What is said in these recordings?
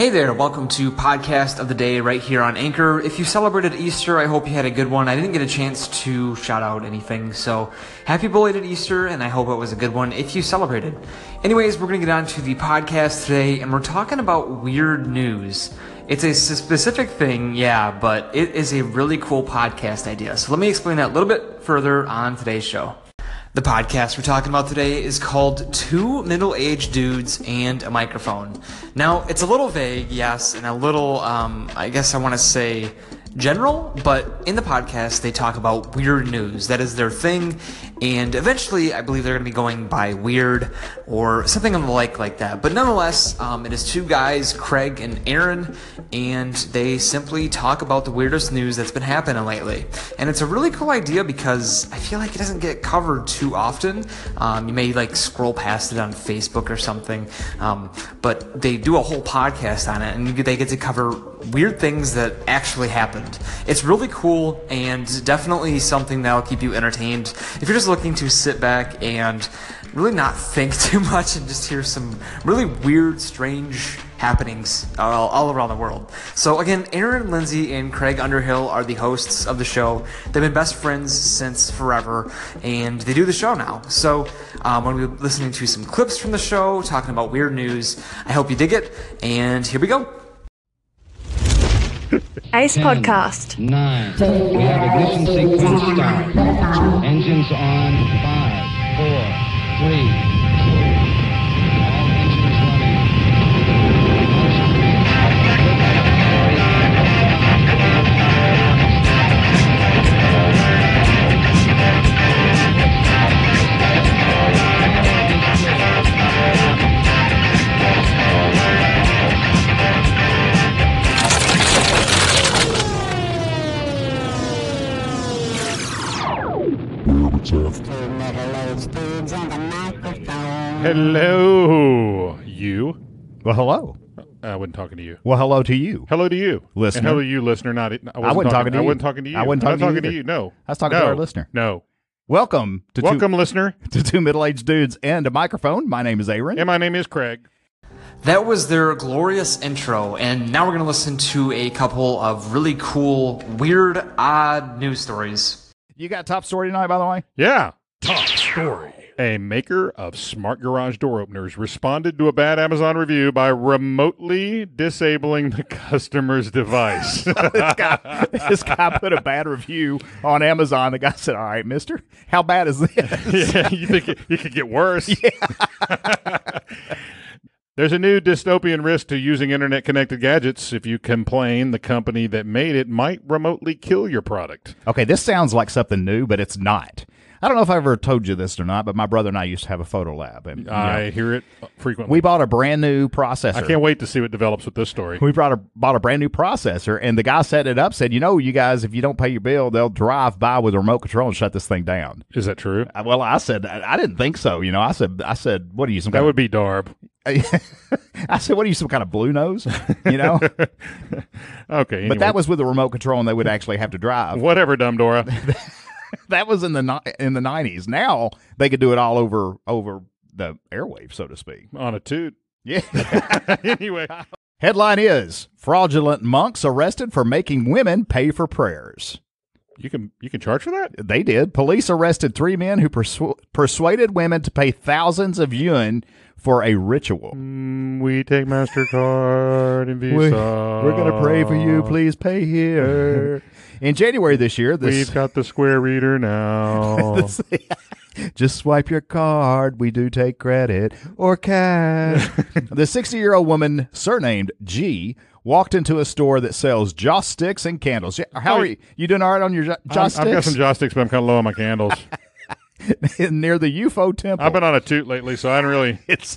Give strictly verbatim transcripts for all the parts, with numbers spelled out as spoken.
Hey there, welcome to Podcast of the Day right here on Anchor. If you celebrated Easter, I hope you had a good one. I didn't get a chance to shout out anything, so happy belated Easter, and I hope it was a good one if you celebrated. Anyways, we're going to get on to the podcast today, and we're talking about weird news. It's a specific thing, yeah, but it is a really cool podcast idea. So let me explain that a little bit further on today's show. The podcast we're talking about today is called Two Middle-Aged Dudes and a Microphone. Now, it's a little vague, yes, and a little, um, I guess I want to say general, but in the podcast, they talk about weird news. That is their thing, and eventually, I believe they're going to be going by weird or something on the like like that. But nonetheless, um, it is two guys, Craig and Aaron, and they simply talk about the weirdest news that's been happening lately. And it's a really cool idea because I feel like it doesn't get covered too too often. Um, you may like scroll past it on Facebook or something, um, but they do a whole podcast on it, and they get to cover weird things that actually happened. It's really cool and definitely something that will keep you entertained if you're just looking to sit back and really not think too much and just hear some really weird, strange happenings all, all around the world. So again, Aaron Lindsay and Craig Underhill are the hosts of the show. They've been best friends since forever, and they do the show now. So um, when we were listening to some clips from the show, talking about weird news, I hope you dig it, and here we go. Ace ten, podcast. Nine. We have ignition sequence start. Engines on. Five, four, three, two. All engines Hello, you. Well, hello. I wasn't talking to you. Well, hello to you. Hello to you, listener. And hello to you, listener. Not I wasn't, I wasn't talking, talking to you. I wasn't talking to you. I wasn't talking, I wasn't to, talking you to you. No, I was talking no. to our listener. No. Welcome to welcome, two, listener, to Two Middle-Aged Dudes and a Microphone. My name is Aaron, and my name is Craig. That was their glorious intro, and now we're going to listen to a couple of really cool, weird, odd news stories. You got a top story tonight, by the way? Yeah. Top story. A maker of smart garage door openers responded to a bad Amazon review by remotely disabling the customer's device. this, guy, this guy put a bad review on Amazon. The guy said, all right, mister, how bad is this? Yeah, you think it, it could get worse? Yeah. There's a new dystopian risk to using internet-connected gadgets. If you complain, the company that made it might remotely kill your product. Okay, this sounds like something new, but it's not. I don't know if I ever told you this or not, but my brother and I used to have a photo lab. And, I know, hear it frequently. We bought a brand new processor. I can't wait to see what develops with this story. We brought a, bought a brand new processor, and the guy setting it up said, you know, you guys, if you don't pay your bill, they'll drive by with a remote control and shut this thing down. Is that true? I, well, I said, I, I didn't think so. You know, I said, I said, what are you, some kind of... That would be Darb. I said, what are you, some kind of blue nose? You know? Okay. Anyway. But that was with a remote control, and they would actually have to drive. Whatever, dumb Dora. That was in the in the nineties. Now they could do it all over over the airwave, so to speak. On a toot. Yeah. Anyway. Headline is, fraudulent monks arrested for making women pay for prayers. You can you can charge for that? They did. Police arrested three men who persu- persuaded women to pay thousands of yuan for a ritual. Mm, we take MasterCard and Visa. We, we're going to pray for you. Please pay here. In January this year, this, we've got the square reader now. this, just swipe your card. We do take credit or cash. The sixty-year-old woman, surnamed G, walked into a store that sells joss sticks and candles. How are you? You doing all right on your joss I'm, sticks? I've got some joss sticks, but I'm kind of low on my candles. Near the U F O temple. I've been on a toot lately, so I don't really... It's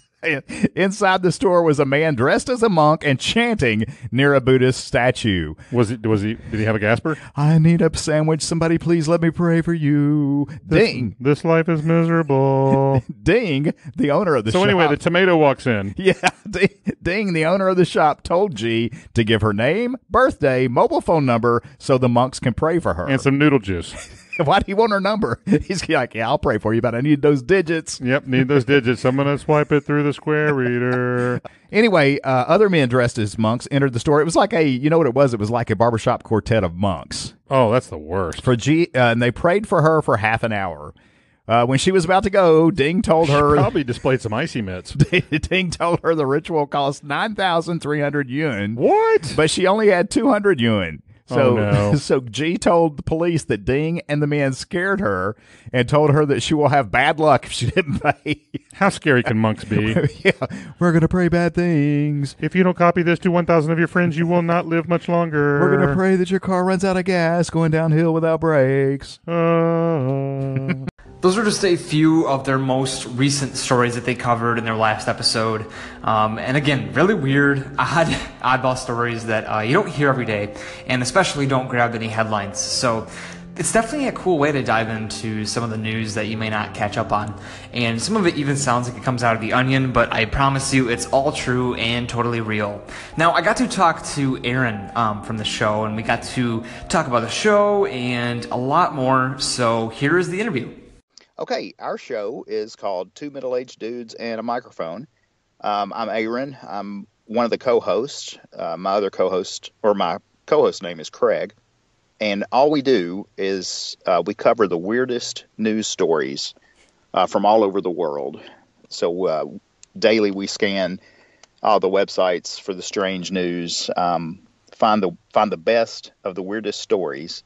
Inside the store was a man dressed as a monk and chanting near a Buddhist statue. Was it? Was he? Did he have a gasper? I need a sandwich. Somebody please let me pray for you. This, Ding. This life is miserable. Ding, the owner of the so shop. So anyway, the tomato walks in. Yeah. Ding, the owner of the shop, told G to give her name, birthday, mobile phone number so the monks can pray for her. And some noodle juice. Why do you want her number? He's like, yeah, I'll pray for you, but I need those digits. Yep, need those digits. I'm going to swipe it through the square reader. Anyway, uh, other men dressed as monks entered the store. It was like a, you know what it was? It was like a barbershop quartet of monks. Oh, that's the worst. For G, uh, and they prayed for her for half an hour. Uh, when she was about to go, Ding told her... She probably displayed some icy mitts. Ding told her the ritual cost nine thousand three hundred yuan. What? But she only had two hundred yuan. So, oh, no. So G told the police that Ding and the men scared her and told her that she will have bad luck if she didn't pay. How scary can monks be? Yeah, we're going to pray bad things. If you don't copy this to one thousand of your friends, you will not live much longer. We're going to pray that your car runs out of gas going downhill without brakes. Uh... Those are just a few of their most recent stories that they covered in their last episode. Um, and again, really weird, odd, oddball stories that uh, you don't hear every day, and especially don't grab any headlines. So it's definitely a cool way to dive into some of the news that you may not catch up on. And some of it even sounds like it comes out of The Onion, but I promise you it's all true and totally real. Now, I got to talk to Aaron um, from the show, and we got to talk about the show and a lot more. So here is the interview. Okay, our show is called Two Middle-Aged Dudes and a Microphone. Um, I'm Aaron. I'm one of the co-hosts. Uh, my other co-host, or my co-host name is Craig. And all we do is uh, we cover the weirdest news stories uh, from all over the world. So uh, daily we scan all the websites for the strange news, um, find the find the best of the weirdest stories,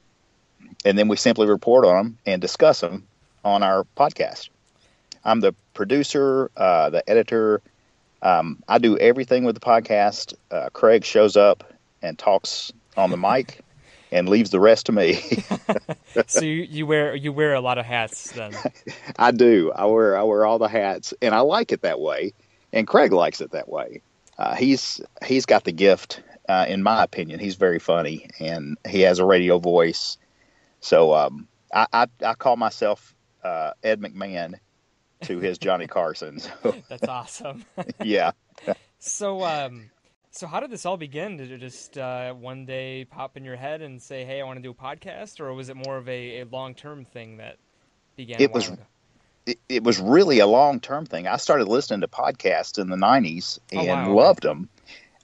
and then we simply report on them and discuss them on our podcast. I'm the producer, uh, the editor. Um, I do everything with the podcast. Uh, Craig shows up and talks on the mic and leaves the rest to me. So you, you wear you wear a lot of hats then. I do. I wear I wear all the hats, and I like it that way. And Craig likes it that way. Uh, he's he's got the gift, uh, in my opinion. He's very funny, and he has a radio voice. So um, I, I I call myself Uh, Ed McMahon to his Johnny Carson. So. That's awesome. Yeah. So, um, so how did this all begin? Did it just uh, one day pop in your head and say, "Hey, I want to do a podcast," or was it more of a, a long-term thing that began? It a while was. Ago? It, it was really a long-term thing. I started listening to podcasts in the nineties and oh, wow. loved them.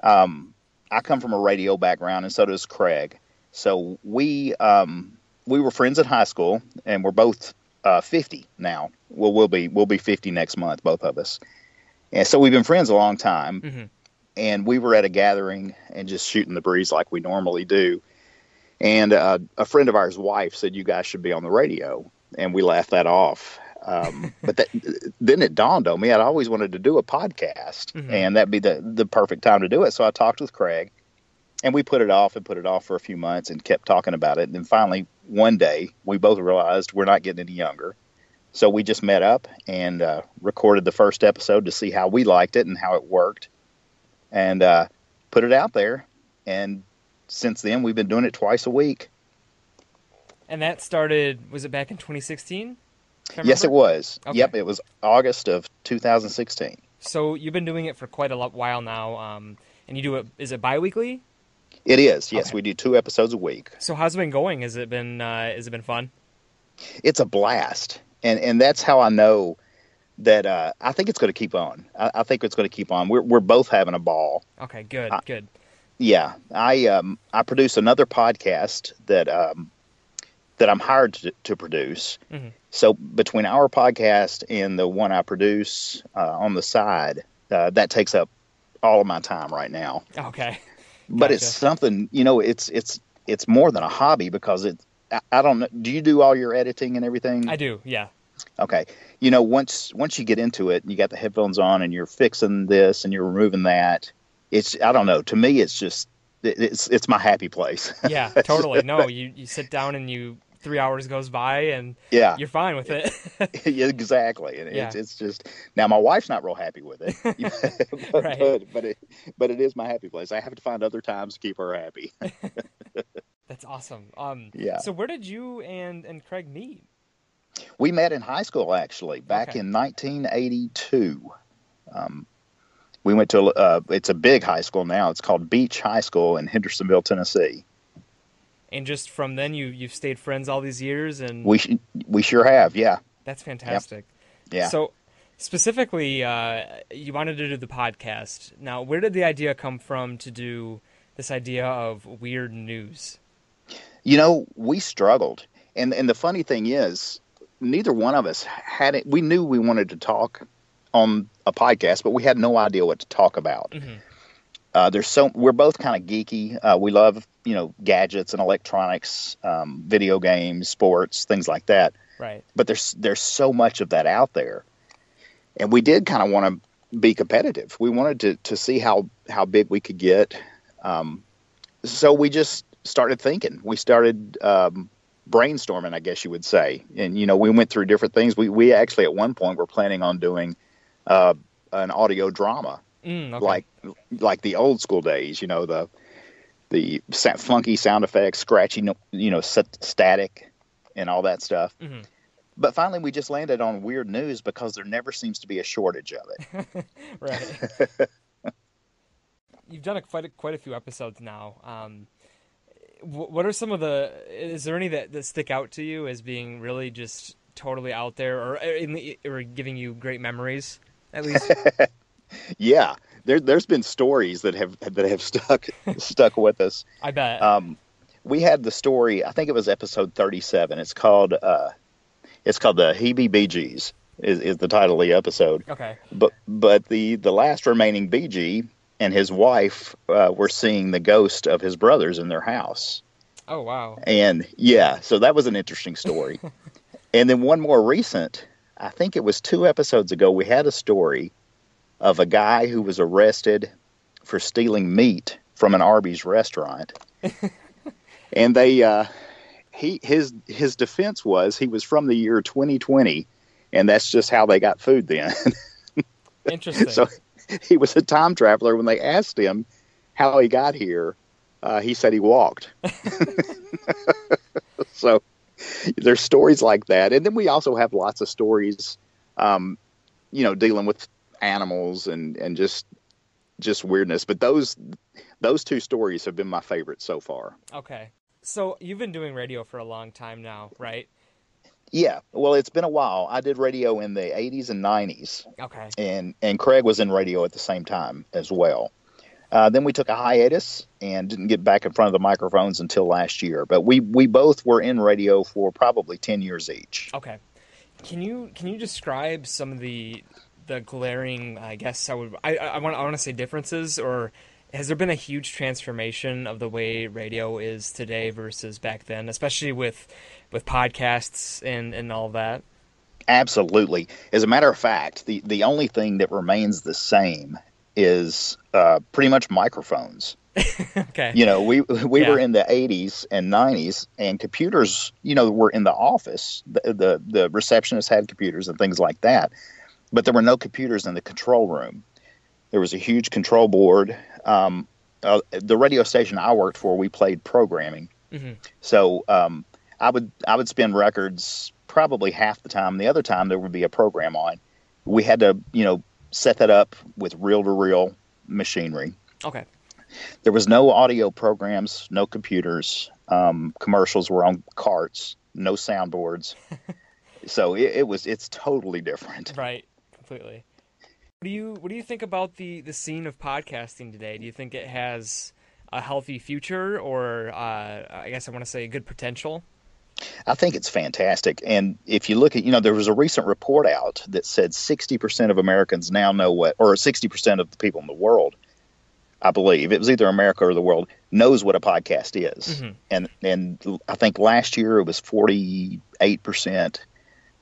Um, I come from a radio background, and so does Craig. So we um, we were friends in high school, and we're both. Uh, fifty now. Well, we'll be we'll be fifty next month, both of us. And so we've been friends a long time. Mm-hmm. And we were at a gathering and just shooting the breeze like we normally do. And uh, a friend of ours' wife said, "You guys should be on the radio." And we laughed that off. Um, but that, then it dawned on me I'd always wanted to do a podcast, mm-hmm. and that'd be the the perfect time to do it. So I talked with Craig, and we put it off and put it off for a few months and kept talking about it. And then finally, one day, we both realized we're not getting any younger. So we just met up and uh, recorded the first episode to see how we liked it and how it worked, and uh, put it out there. And since then, we've been doing it twice a week. And that started, was it back in twenty sixteen? Yes, it was. Okay. Yep, it was August of two thousand sixteen. So you've been doing it for quite a while now. Um, and you do it, is it biweekly? It is, yes. Okay. We do two episodes a week. So how's it been going? Has it been uh, has it been fun? It's a blast, and and that's how I know that uh, I think it's going to keep on. I, I think it's going to keep on. We're we're both having a ball. Okay, good, I, good. Yeah, I um I produce another podcast that um that I'm hired to, to produce. Mm-hmm. So between our podcast and the one I produce uh, on the side, uh, that takes up all of my time right now. Okay. But gotcha. It's something, you know, it's it's it's more than a hobby because it. I, I don't know. Do you do all your editing and everything? I do, yeah. Okay. You know, once once you get into it and you got the headphones on and you're fixing this and you're removing that, it's, I don't know. To me, it's just, it, it's it's my happy place. Yeah, totally. No, you, you sit down and you, three hours goes by and yeah. you're fine with it. Exactly. And yeah. it's, it's just, now my wife's not real happy with it, but, right. but, but, it but it is my happy place. I have to find other times to keep her happy. That's awesome. Um, yeah. So where did you and, and Craig meet? We met in high school, actually, back okay. in nineteen eighty-two. Um, we went to, uh, it's a big high school now. It's called Beach High School in Hendersonville, Tennessee. And just from then, you you've stayed friends all these years, and we sh- we sure have, yeah. That's fantastic. Yep. Yeah. So specifically, uh, you wanted to do the podcast. Now, where did the idea come from to do this idea of weird news? You know, we struggled, and and the funny thing is, neither one of us had it. We knew we wanted to talk on a podcast, but we had no idea what to talk about. Mm-hmm. Uh, there's so we're both kind of geeky. Uh, we love, you know, gadgets and electronics, um, video games, sports, things like that. Right. But there's there's so much of that out there, and we did kind of want to be competitive. We wanted to to see how how big we could get. Um, so we just started thinking. We started um, brainstorming, I guess you would say. And you know, we went through different things. We we actually at one point were planning on doing uh, an audio drama. Mm, okay. Like like the old school days, you know, the the funky sound effects, scratchy, you know, static and all that stuff. Mm-hmm. But finally, we just landed on weird news because there never seems to be a shortage of it. Right. You've done a, quite a, quite a few episodes now. Um, what are some of the – is there any that, that stick out to you as being really just totally out there or, in the, or giving you great memories at least? Yeah, there, there's been stories that have that have stuck stuck with us. I bet. Um, we had the story. I think it was episode thirty-seven. It's called uh, it's called the Heebie Bee Gees is, is the title of the episode. Okay. But but the, the last remaining Bee Gee and his wife uh, were seeing the ghost of his brothers in their house. Oh wow! And yeah, so that was an interesting story. And then one more recent. I think it was two episodes ago. We had a story of a guy who was arrested for stealing meat from an Arby's restaurant, and they uh, he his his defense was he was from the year twenty twenty, and that's just how they got food then. Interesting. So he was a time traveler. When they asked him how he got here, uh, he said he walked. So there's stories like that, and then we also have lots of stories, um, you know, dealing with animals and, and just just weirdness. But those those two stories have been my favorites so far. Okay. So you've been doing radio for a long time now, right? Yeah. Well, it's been a while. I did radio in the eighties and nineties. Okay. And and Craig was in radio at the same time as well. Uh, then we took a hiatus and didn't get back in front of the microphones until last year. But we, we both were in radio for probably ten years each. Okay. Can you can you describe some of the the glaring, I guess I would, I, I want, I want to say differences, or has there been a huge transformation of the way radio is today versus back then, especially with, with podcasts and, and all that? Absolutely. As a matter of fact, the, the only thing that remains the same is uh, pretty much microphones. Okay. You know, we, we yeah. were in the eighties and nineties, and computers, you know, were in the office. The, the, the receptionists had computers and things like that. But there were no computers in the control room. There was a huge control board. Um, uh, the radio station I worked for, we played programming. Mm-hmm. So um, I would I would spin records probably half the time. The other time there would be a program on. We had to, you know, set that up with reel-to-reel machinery. Okay. There was no audio programs, no computers. Um, commercials were on carts, no soundboards. So it, it was it's totally different. Right. Completely. What do you what do you think about the, the scene of podcasting today? Do you think it has a healthy future, or uh, I guess I want to say good potential? I think it's fantastic. And if you look at, you know, there was a recent report out that said sixty percent of Americans now know what, or sixty percent of the people in the world, I believe, it was either America or the world, knows what a podcast is. Mm-hmm. And and I think last year it was forty-eight percent.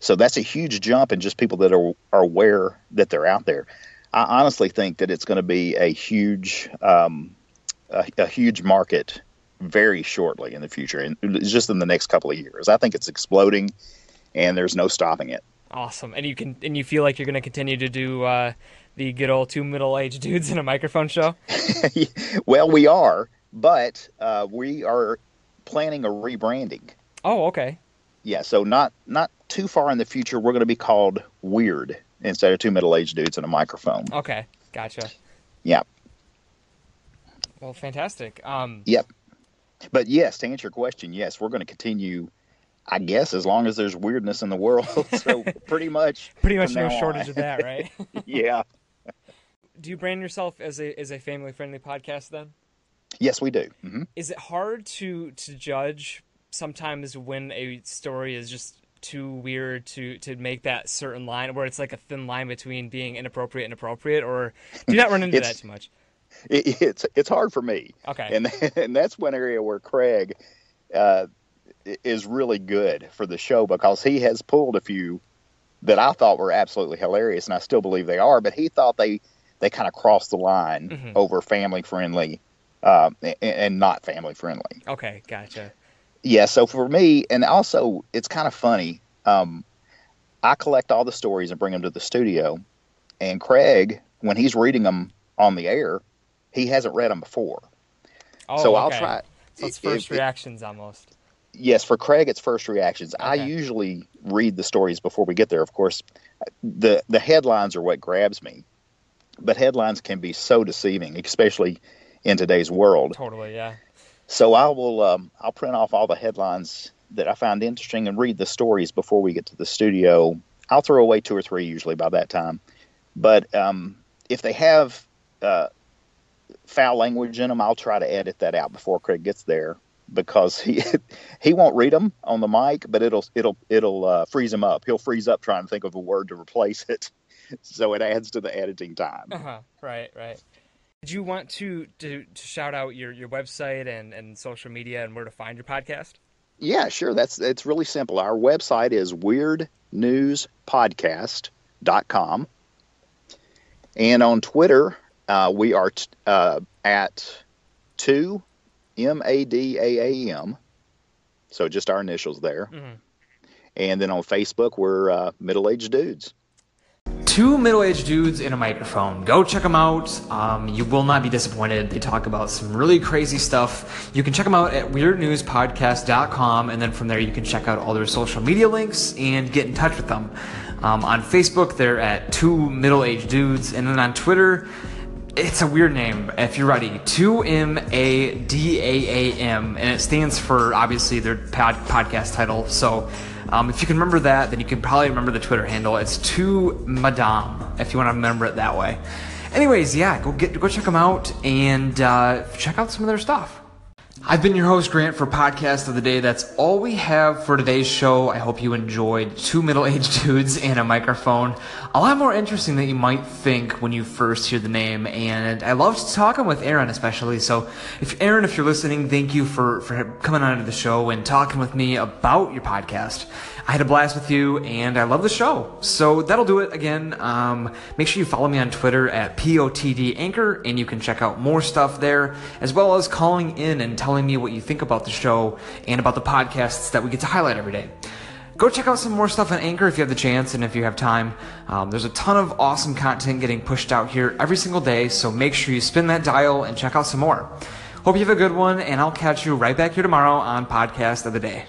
So that's a huge jump in just people that are, are aware that they're out there. I honestly think that it's going to be a huge um, a, a huge market very shortly in the future, and just in the next couple of years. I think it's exploding, and there's no stopping it. Awesome, and you can and you feel like you're going to continue to do uh, the good old two middle-aged dudes in a microphone show? Well, we are, but uh, we are planning a rebranding. Oh, okay. Yeah, so not not too far in the future, we're going to be called Weird instead of Two Middle-Aged Dudes and a Microphone. Okay, gotcha. Yeah. Well, fantastic. Um, yep. But yes, to answer your question, yes, we're going to continue, I guess, as long as there's weirdness in the world. So pretty much. Pretty much no shortage on. Of that, right? Yeah. Do you brand yourself as a as a family-friendly podcast then? Yes, we do. Mm-hmm. Is it hard to, to judge sometimes when a story is just too weird to, to make that certain line, where it's like a thin line between being inappropriate and appropriate, or do you not run into that too much? It, it's it's hard for me. Okay. And, and that's one area where Craig uh, is really good for the show, because he has pulled a few that I thought were absolutely hilarious, and I still believe they are, but he thought they, they kind of crossed the line mm-hmm. over family-friendly Um, and, and not family friendly. Okay, gotcha. Yeah, so for me, and also it's kind of funny. Um, I collect all the stories and bring them to the studio, and Craig, when he's reading them on the air, he hasn't read them before. Oh, so okay. I'll try. So it's first it, reactions it, almost. Yes, for Craig, it's first reactions. Okay. I usually read the stories before we get there. Of course, the the headlines are what grabs me, but headlines can be so deceiving, especially in today's world. Totally, yeah. So I will, um, I'll print off all the headlines that I find interesting and read the stories before we get to the studio. I'll throw away two or three usually by that time. But um, if they have uh, foul language in them, I'll try to edit that out before Craig gets there, because he he won't read them on the mic, but it'll it'll it'll uh, freeze him up. He'll freeze up trying to think of a word to replace it, so it adds to the editing time. Uh-huh. Right, right. Did you want to, to, to shout out your, your website and, and social media and where to find your podcast? Yeah, sure. That's it's really simple. Our website is weird news podcast dot com. And on Twitter, uh, we are t- uh, at two M A D A A M. So just our initials there. Mm-hmm. And then on Facebook, we're uh, Middle-Aged Dudes. Two middle-aged dudes in a microphone. Go check them out. Um, you will not be disappointed. They talk about some really crazy stuff. You can check them out at weird news podcast dot com, and then from there you can check out all their social media links and get in touch with them. Um, on Facebook, they're at Two Middle-Aged Dudes, and then on Twitter, it's a weird name. If you're ready, two M A D A A M, and it stands for, obviously, their pod- podcast title, so... Um, if you can remember that, then you can probably remember the Twitter handle. It's two M A D A A M, if you want to remember it that way. Anyways, yeah, go get go check them out and uh, check out some of their stuff. I've been your host, Grant, for Podcast of the Day. That's all we have for today's show. I hope you enjoyed Two Middle-Aged Dudes and a Microphone. A lot more interesting than you might think when you first hear the name, and I loved talking with Aaron especially. So, if Aaron, if you're listening, thank you for, for coming on to the show and talking with me about your podcast. I had a blast with you, and I love the show. So that'll do it again. Um, make sure you follow me on Twitter at P O T D Anchor, and you can check out more stuff there, as well as calling in and telling me what you think about the show and about the podcasts that we get to highlight every day. Go check out some more stuff on Anchor if you have the chance and if you have time. Um, there's a ton of awesome content getting pushed out here every single day, so make sure you spin that dial and check out some more. Hope you have a good one, and I'll catch you right back here tomorrow on Podcast of the Day.